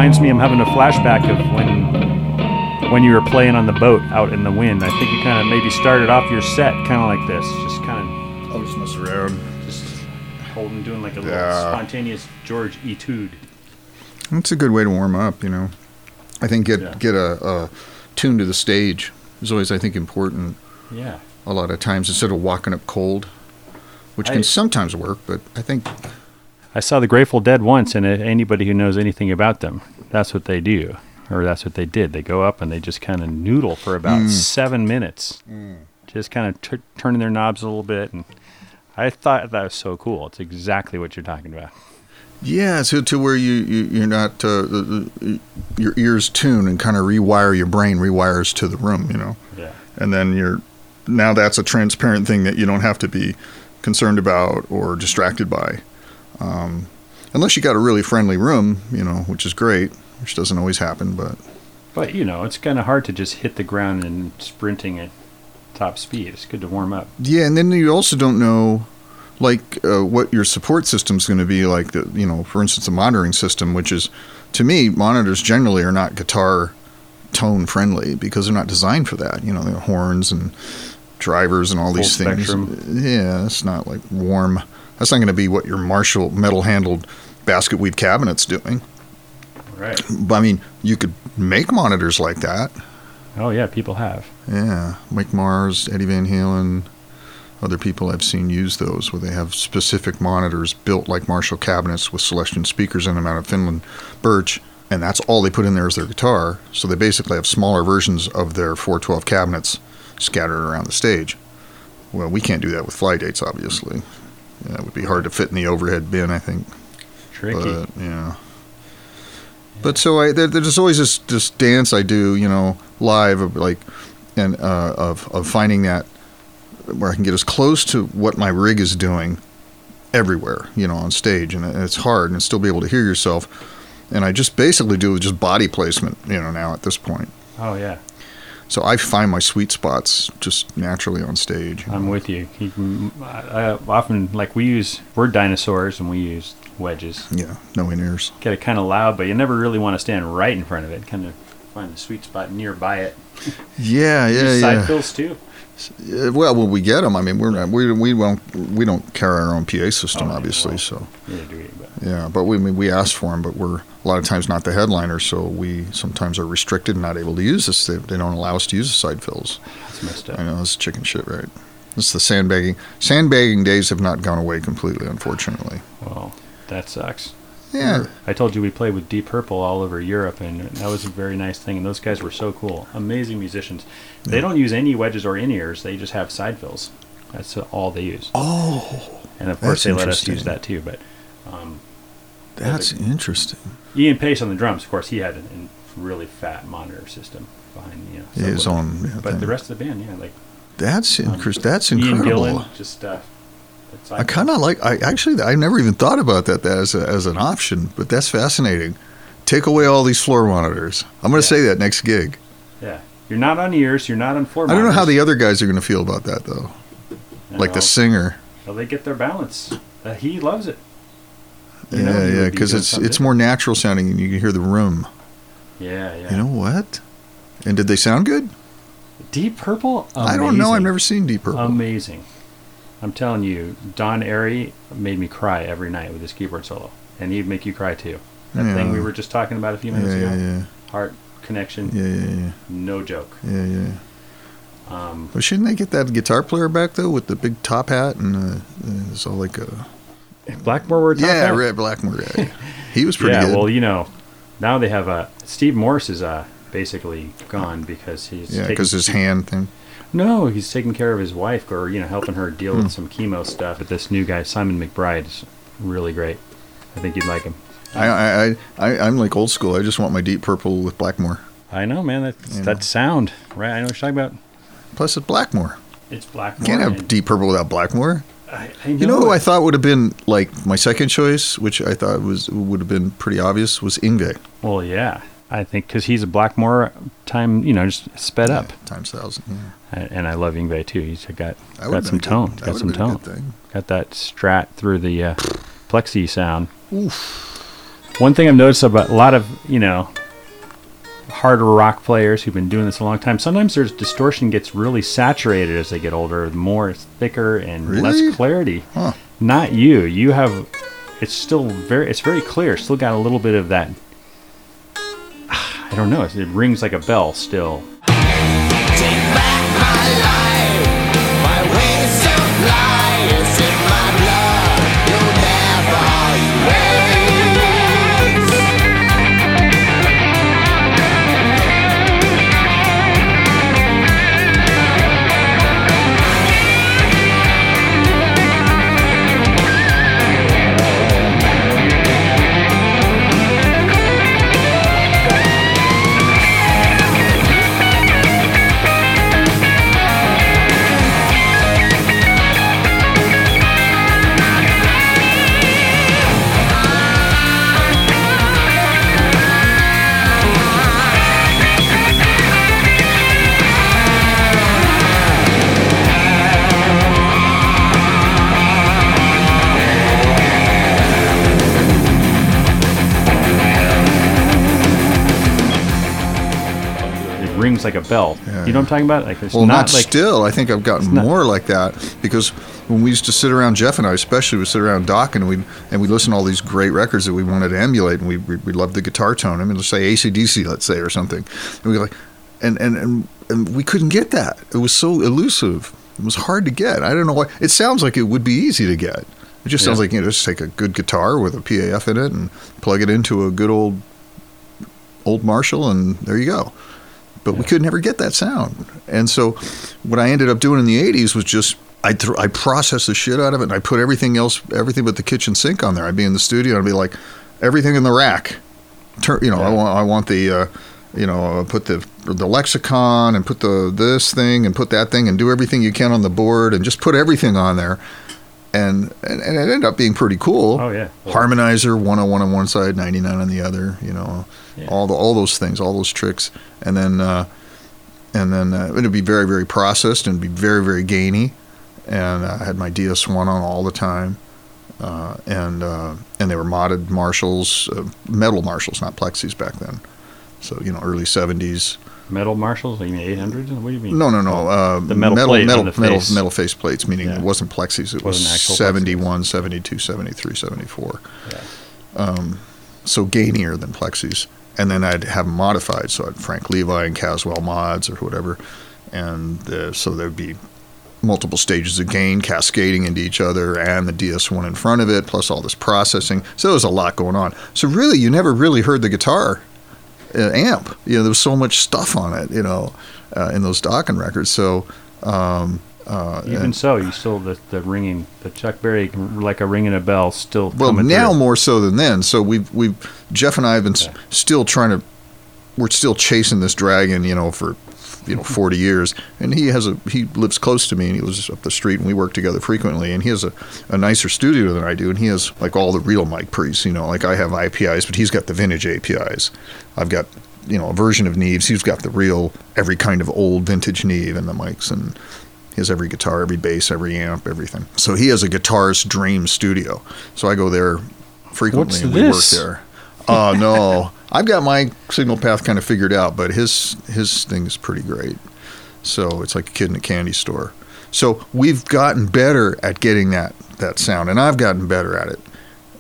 reminds me, I'm having a flashback of when when you were playing on the boat out in the wind. I think you kind of maybe started off your set kind of like this, just kind of. Oh, just mess around. Just holding, doing like a little yeah. spontaneous George etude. That's a good way to warm up, you know. I think get yeah. get a, a tune to the stage is always, I think, important. Yeah. A lot of times instead of walking up cold, which I, can sometimes work, but I think. I saw the Grateful Dead once, and anybody who knows anything about them, that's what they do, or that's what they did. They go up and they just kind of noodle for about mm. seven minutes, mm. just kind of t- turning their knobs a little bit. And I thought that was so cool. It's exactly what you're talking about. Yeah, so to where you, you, you're not, uh, the, the, your ears tune and kind of rewire your brain, rewires to the room, you know. Yeah. And then you're, now that's a transparent thing that you don't have to be concerned about or distracted by. Um, unless you got a really friendly room, you know, which is great, which doesn't always happen, but. But, you know, it's kind of hard to just hit the ground and sprinting at top speed. It's good to warm up. Yeah, and then you also don't know, like, uh, what your support system's going to be like, the, you know, for instance, the monitoring system, which is, to me, monitors generally are not guitar tone friendly because they're not designed for that. You know, they're horns and drivers and all these things. Spectrum. Yeah, it's not like warm. That's not going to be what your Marshall metal-handled basket weave cabinet's doing. Right. But, I mean, you could make monitors like that. Oh, yeah, people have. Yeah. Mike Mars, Eddie Van Halen, other people I've seen use those where they have specific monitors built like Marshall cabinets with selection speakers in them out of Finland birch, and that's all they put in there is their guitar. So they basically have smaller versions of their four twelve cabinets scattered around the stage. Well, we can't do that with fly dates, obviously. Yeah, it would be hard to fit in the overhead bin, I think. Tricky. But, yeah. yeah. But so I, there, there's always this, this dance I do, you know, live, of like, and uh, of of finding that where I can get as close to what my rig is doing everywhere, you know, on stage, and it's hard, and still be able to hear yourself. And I just basically do just body placement, you know, now at this point. Oh yeah. So I find my sweet spots just naturally on stage. You know? I'm with you. you can, I, I often, like we use, we're dinosaurs and we use wedges. Yeah, no in-ears. Get it kind of loud, but you never really want to stand right in front of it. Kind of find the sweet spot nearby it. Yeah, yeah, yeah. Side fills too. Well, when we get them, I mean, we're not, we we won't we don't carry our own P A system, oh, obviously. Well, so yeah, do we, but. yeah, but we I mean, we ask for them, but we're. A lot of times not the headliner, so we sometimes are restricted and not able to use this. They, they don't allow us to use the side fills. That's messed up. I know, that's chicken shit, right? It's the sandbagging. Sandbagging days have not gone away completely, unfortunately. Well, that sucks. Yeah. I told you we played with Deep Purple all over Europe, and that was a very nice thing, and those guys were so cool. Amazing musicians. They yeah. don't use any wedges or in-ears. They just have side fills. That's all they use. Oh. And, of course, they let us use that, too, but... Um, That's like, interesting. Ian Pace on the drums, of course, he had a really fat monitor system behind, you know. His own, yeah, but thing. The rest of the band, yeah, like. That's um, incre- That's Ian incredible. Gillan, just uh, I kind of like. I actually, I never even thought about that, that as a, as an option, but that's fascinating. Take away all these floor monitors. I'm going to yeah. say that next gig. Yeah, you're not on ears. You're not on floor. I don't monitors. know how the other guys are going to feel about that though. No, like the singer. Well, they get their balance. Uh, he loves it. You know, yeah, yeah, because it's it's more natural sounding, and you can hear the room. Yeah, yeah. You know what? And did they sound good? Deep Purple? Amazing. I don't know. I've never seen Deep Purple. Amazing. I'm telling you, Don Airey made me cry every night with his keyboard solo, and he'd make you cry too. That yeah. thing we were just talking about a few minutes yeah, ago. Yeah, yeah. Heart connection. Yeah, yeah, yeah. No joke. Yeah, yeah. Um, but shouldn't they get that guitar player back though, with the big top hat and uh, it's all like a. Blackmore were talking about? Yeah, Red Blackmore. Yeah, yeah. He was pretty yeah, good. Yeah, well, you know, now they have a... Steve Morse is uh, basically gone because he's... Yeah, because his hand thing. No, he's taking care of his wife or, you know, helping her deal hmm. with some chemo stuff. But this new guy, Simon McBride, is really great. I think you'd like him. I, I, I, I, I'm like old school. I just want my Deep Purple with Blackmore. I know, man. That's, that know. sound, right? I know what you're talking about. Plus, it's Blackmore. It's Blackmore. You can't have Deep Purple without Blackmore. I, I know you know who I thought would have been like my second choice, which I thought was would have been pretty obvious, was Yngwie. Well, yeah, I think because he's a Blackmore time, you know, just sped up yeah, times thousand. Yeah. And, and I love Yngwie too. He's got got some tone, got some tone, got that strat through the uh, Plexi sound. Oof. One thing I've noticed about a lot of, you know, harder rock players who've been doing this a long time, sometimes their distortion gets really saturated as they get older. The more it's thicker and really? less clarity. Huh. Not you. You have, it's still very, it's very clear. Still got a little bit of that, I don't know, it rings like a bell still. Take back my life. Rings like a bell. Yeah, you know what I'm talking about? Like it's well, not, not like, still. I think I've gotten more like that because when we used to sit around, Jeff and I especially would sit around Dokken and we and we listen to all these great records that we wanted to emulate and we we, we loved the guitar tone. I mean, let's say A C D C, let's say, or something. And we were like, and and and and we couldn't get that. It was so elusive. It was hard to get. I don't know why. It sounds like it would be easy to get. It just yeah. sounds like you know, just take a good guitar with a P A F in it and plug it into a good old old Marshall and there you go. But yeah. we could never get that sound. And so what I ended up doing in the eighties was just, I th- I processed the shit out of it, and I put everything else, everything but the kitchen sink on there. I'd be in the studio, and I'd be like, everything in the rack. Tur- you know, yeah. I, want, I want the, uh, you know, put the the lexicon, and put the this thing, and put that thing, and do everything you can on the board, and just put everything on there. And, and, and it ended up being pretty cool. Oh, yeah. Well, harmonizer, one oh one on one side, ninety-nine on the other, you know. Yeah. All the all those things, all those tricks, and then uh, and then uh, it'd be very very processed and be very very gainy, and I had my D S one on all the time, uh, and uh, and they were modded Marshalls, uh, metal Marshalls, not Plexis back then, so you know early seventies. Metal Marshalls, you mean eight hundreds? What do you mean? No, no, no. Uh, the metal metal plate metal, the metal, face. metal face plates, meaning yeah. it wasn't Plexis. It, it was seventy-one, Plexis. seventy-two, seventy-three, seventy-four. Yeah. Um, so gainier than Plexis. And then I'd have them modified, so I'd Frank Levi and Caswell mods or whatever, and uh, so there'd be multiple stages of gain cascading into each other, and the D S one in front of it, plus all this processing. So there was a lot going on. So really, you never really heard the guitar uh, amp. You know, there was so much stuff on it. You know, uh, in those Dokken records. So um, uh, even and, so, you still the the ringing, the Chuck Berry like a ringing a bell still. Well, now through. More so than then. So we've we've. Jeff and I have been okay. still trying to, we're still chasing this dragon, you know, for, you know, forty years. And he has a, he lives close to me and he lives up the street and we work together frequently. And he has a, a nicer studio than I do. And he has like all the real mic pre's, you know, like I have A P Is, but he's got the vintage A P Is. I've got, you know, a version of Neves. He's got the real, every kind of old vintage Neve and the mics and he has every guitar, every bass, every amp, everything. So he has a guitarist dream studio. So I go there frequently What's and we this? work there. Oh, no. I've got my signal path kind of figured out, but his his thing is pretty great. So it's like a kid in a candy store. So we've gotten better at getting that, that sound, and I've gotten better at it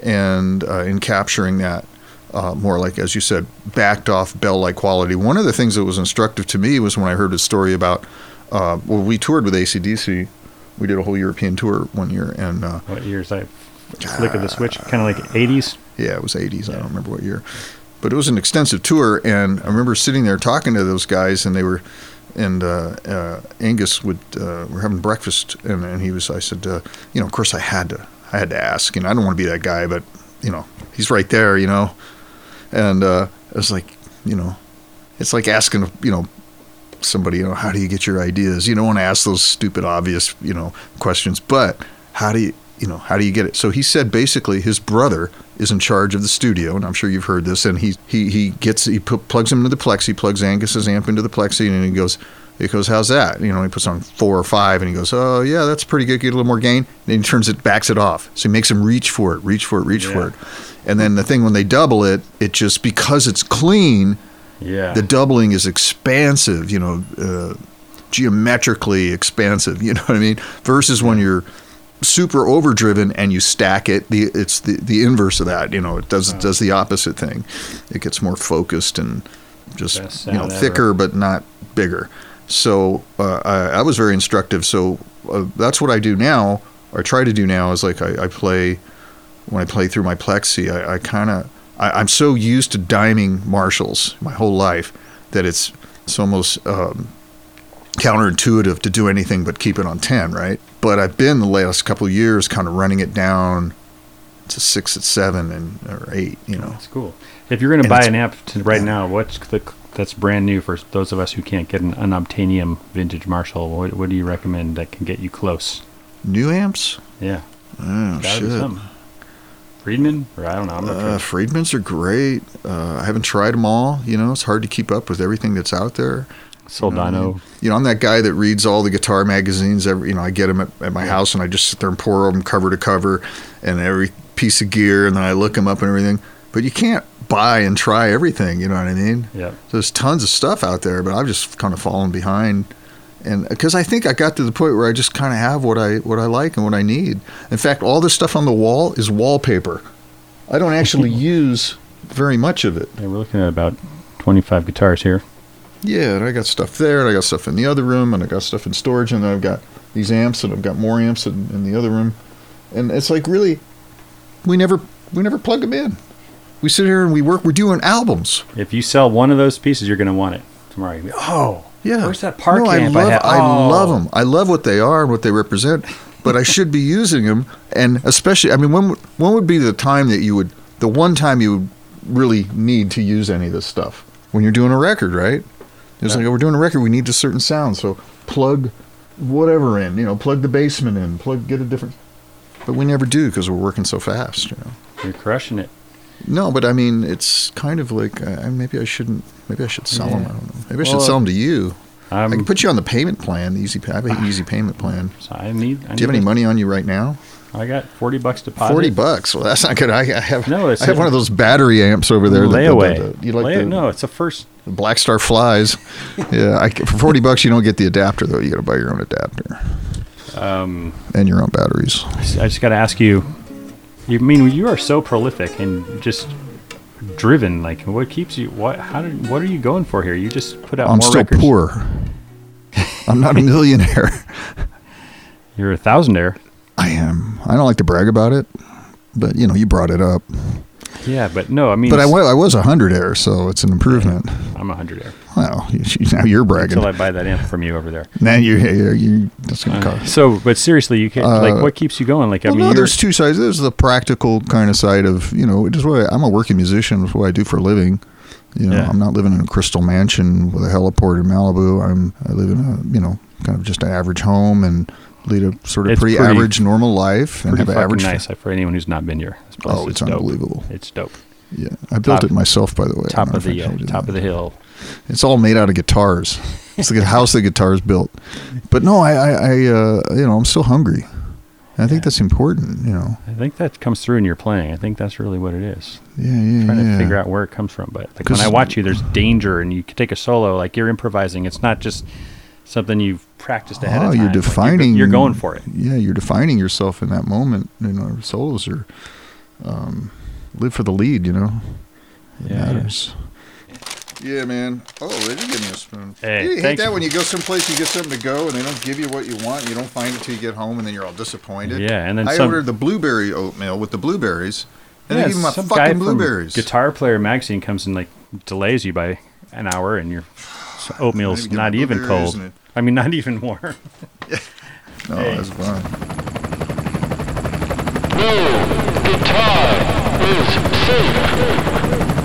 and uh, in capturing that uh, more like, as you said, backed off bell-like quality. One of the things that was instructive to me was when I heard a story about, uh, well, we toured with A C D C. We did a whole European tour one year. and uh, What year is that? Flick of the switch, kind of like eighties? Yeah, it was eighties. Yeah. I don't remember what year. But it was an extensive tour, and I remember sitting there talking to those guys, and they were, and uh, uh, Angus would, uh, we're having breakfast, and, and he was, I said, uh, you know, of course I had to, I had to ask, you know, I don't want to be that guy, but, you know, he's right there, you know, and uh, I was like, you know, it's like asking, you know, somebody, you know, how do you get your ideas? You don't want to ask those stupid, obvious, you know, questions, but how do you, you know, how do you get it? So he said basically his brother is in charge of the studio, and I'm sure you've heard this, and he he he gets, he p- plugs him into the Plexi, plugs Angus's amp into the Plexi, and he goes, he goes, how's that? You know, he puts on four or five, and he goes, oh, yeah, that's pretty good, get a little more gain. Then he turns it, backs it off. So he makes him reach for it, reach for it, reach yeah. for it. And then the thing, when they double it, it just, because it's clean, yeah. the doubling is expansive, you know, uh, geometrically expansive, you know what I mean? Versus when you're super overdriven and you stack it, the it's the, the inverse of that, you know, it does, oh. does the opposite thing. It gets more focused and just, you know, ever. thicker but not bigger. So uh, I, I was very instructive. So uh, that's what I do now, or try to do now, is like I, I play, when I play through my Plexi, I, I kind of, I'm so used to diming Marshalls my whole life that it's, it's almost um, counterintuitive to do anything but keep it on ten, right? But I've been the last couple of years kind of running it down to six at seven and or eight, you know. That's cool. If you're going to buy an amp to right yeah. now, what's the... that's brand new for those of us who can't get an, an Obtainium vintage Marshall. What, what do you recommend that can get you close? New amps? Yeah. Oh, shit. Friedman? Or I don't know. I'm not uh, Friedmans are great. Uh, I haven't tried them all. You know, it's hard to keep up with everything that's out there. Soldano. You know, I mean, you know, I'm that guy that reads all the guitar magazines. Every, you know, I get them at, at my house, and I just sit there and pour over them cover to cover and every piece of gear, and then I look them up and everything. But you can't buy and try everything, you know what I mean? Yeah. There's tons of stuff out there, but I've just kind of fallen behind, and because I think I got to the point where I just kind of have what I what I like and what I need. In fact, all this stuff on the wall is wallpaper. I don't actually use very much of it. Yeah, we're looking at about twenty-five guitars here. Yeah, and I got stuff there, and I got stuff in the other room, and I got stuff in storage, and then I've got these amps, and I've got more amps in, in the other room, and it's like really, we never we never plug them in. We sit here and we work. We're doing albums. If you sell one of those pieces, you're going to want it tomorrow. You'll be, oh, yeah. Where's that park no, amp I, love, I have? I oh. love them. I love what they are and what they represent, but I should be using them. And especially, I mean, when when would be the time that you would, the one time you would really need to use any of this stuff? When you're doing a record, right? It's yeah. like, oh, we're doing a record. We need a certain sound. So plug whatever in, you know, plug the basement in, plug, get a different. But we never do because we're working so fast, you know. You're crushing it. No, but I mean, it's kind of like uh, maybe I shouldn't. Maybe I should sell yeah. them. I don't know. Maybe I well, should sell them to you. Um, I can put you on the payment plan. The easy, I have an easy payment plan. So I need. I do you have any money on you right now? I got forty bucks deposit. Forty bucks. Well, that's not good. I have. No, it's I have one of those battery amps over there. Layaway. The, the, the, you like Lay, the, no, it's a first. Black Star Flies. yeah, I, for forty bucks you don't get the adapter though. You got to buy your own adapter. Um. And your own batteries. I just got to ask you. You mean you are so prolific and just driven? Like, what keeps you? What? How? Did, what are you going for here? You just put out. I'm more records. I'm still poor. I'm not a millionaire. You're a thousandaire. I am. I don't like to brag about it, but you know, you brought it up. Yeah, but no, I mean. But I, I was a hundredaire, so it's an improvement. I'm a hundredaire. Well, now you're bragging. Until I buy that amp from you over there. Now you, you, you that's gonna cost. Uh, so, but seriously, you can't. Uh, like, what keeps you going? Like, well, I mean, no, there's two sides. There's the practical kind of side of, you know, just what I, I'm a working musician. It's what I do for a living. You know, yeah. I'm not living in a crystal mansion with a heliport in Malibu. I'm I live in a, you know, kind of just an average home and lead a sort of it's pretty, pretty average normal life and have an average nice f- for anyone who's not been here. This place oh, it's dope. Unbelievable. It's dope. Yeah. I top, built it myself, by the way. Top of the uh, top that. of the hill. It's all made out of guitars. It's like a house the guitars built. But no, I, I, I uh, you know, I'm still hungry. And I think yeah. that's important, you know. I think that comes through in your playing. I think that's really what it is. Yeah, yeah. I'm trying yeah. to figure out where it comes from, but like when I watch you, there's danger, and you can take a solo, like you're improvising. It's not just something you've practiced ahead oh, of time. You're defining. Like you're, you're going for it. Yeah, you're defining yourself in that moment. You know, solos are um, live for the lead. You know, it yeah, matters. Yeah. yeah, man. Oh, they didn't give me a spoon. Hey, you hate thanks. that when you go someplace, you get something to go, and they don't give you what you want. You don't find it till you get home, and then you're all disappointed. Yeah, and then I some, ordered the blueberry oatmeal with the blueberries, and yeah, they give me my fucking guy blueberries. From Guitar Player Magazine comes and like delays you by an hour, and you're. So oatmeal's not even cold. I mean, not even warm. no, hey. That's fine. No guitar is safe.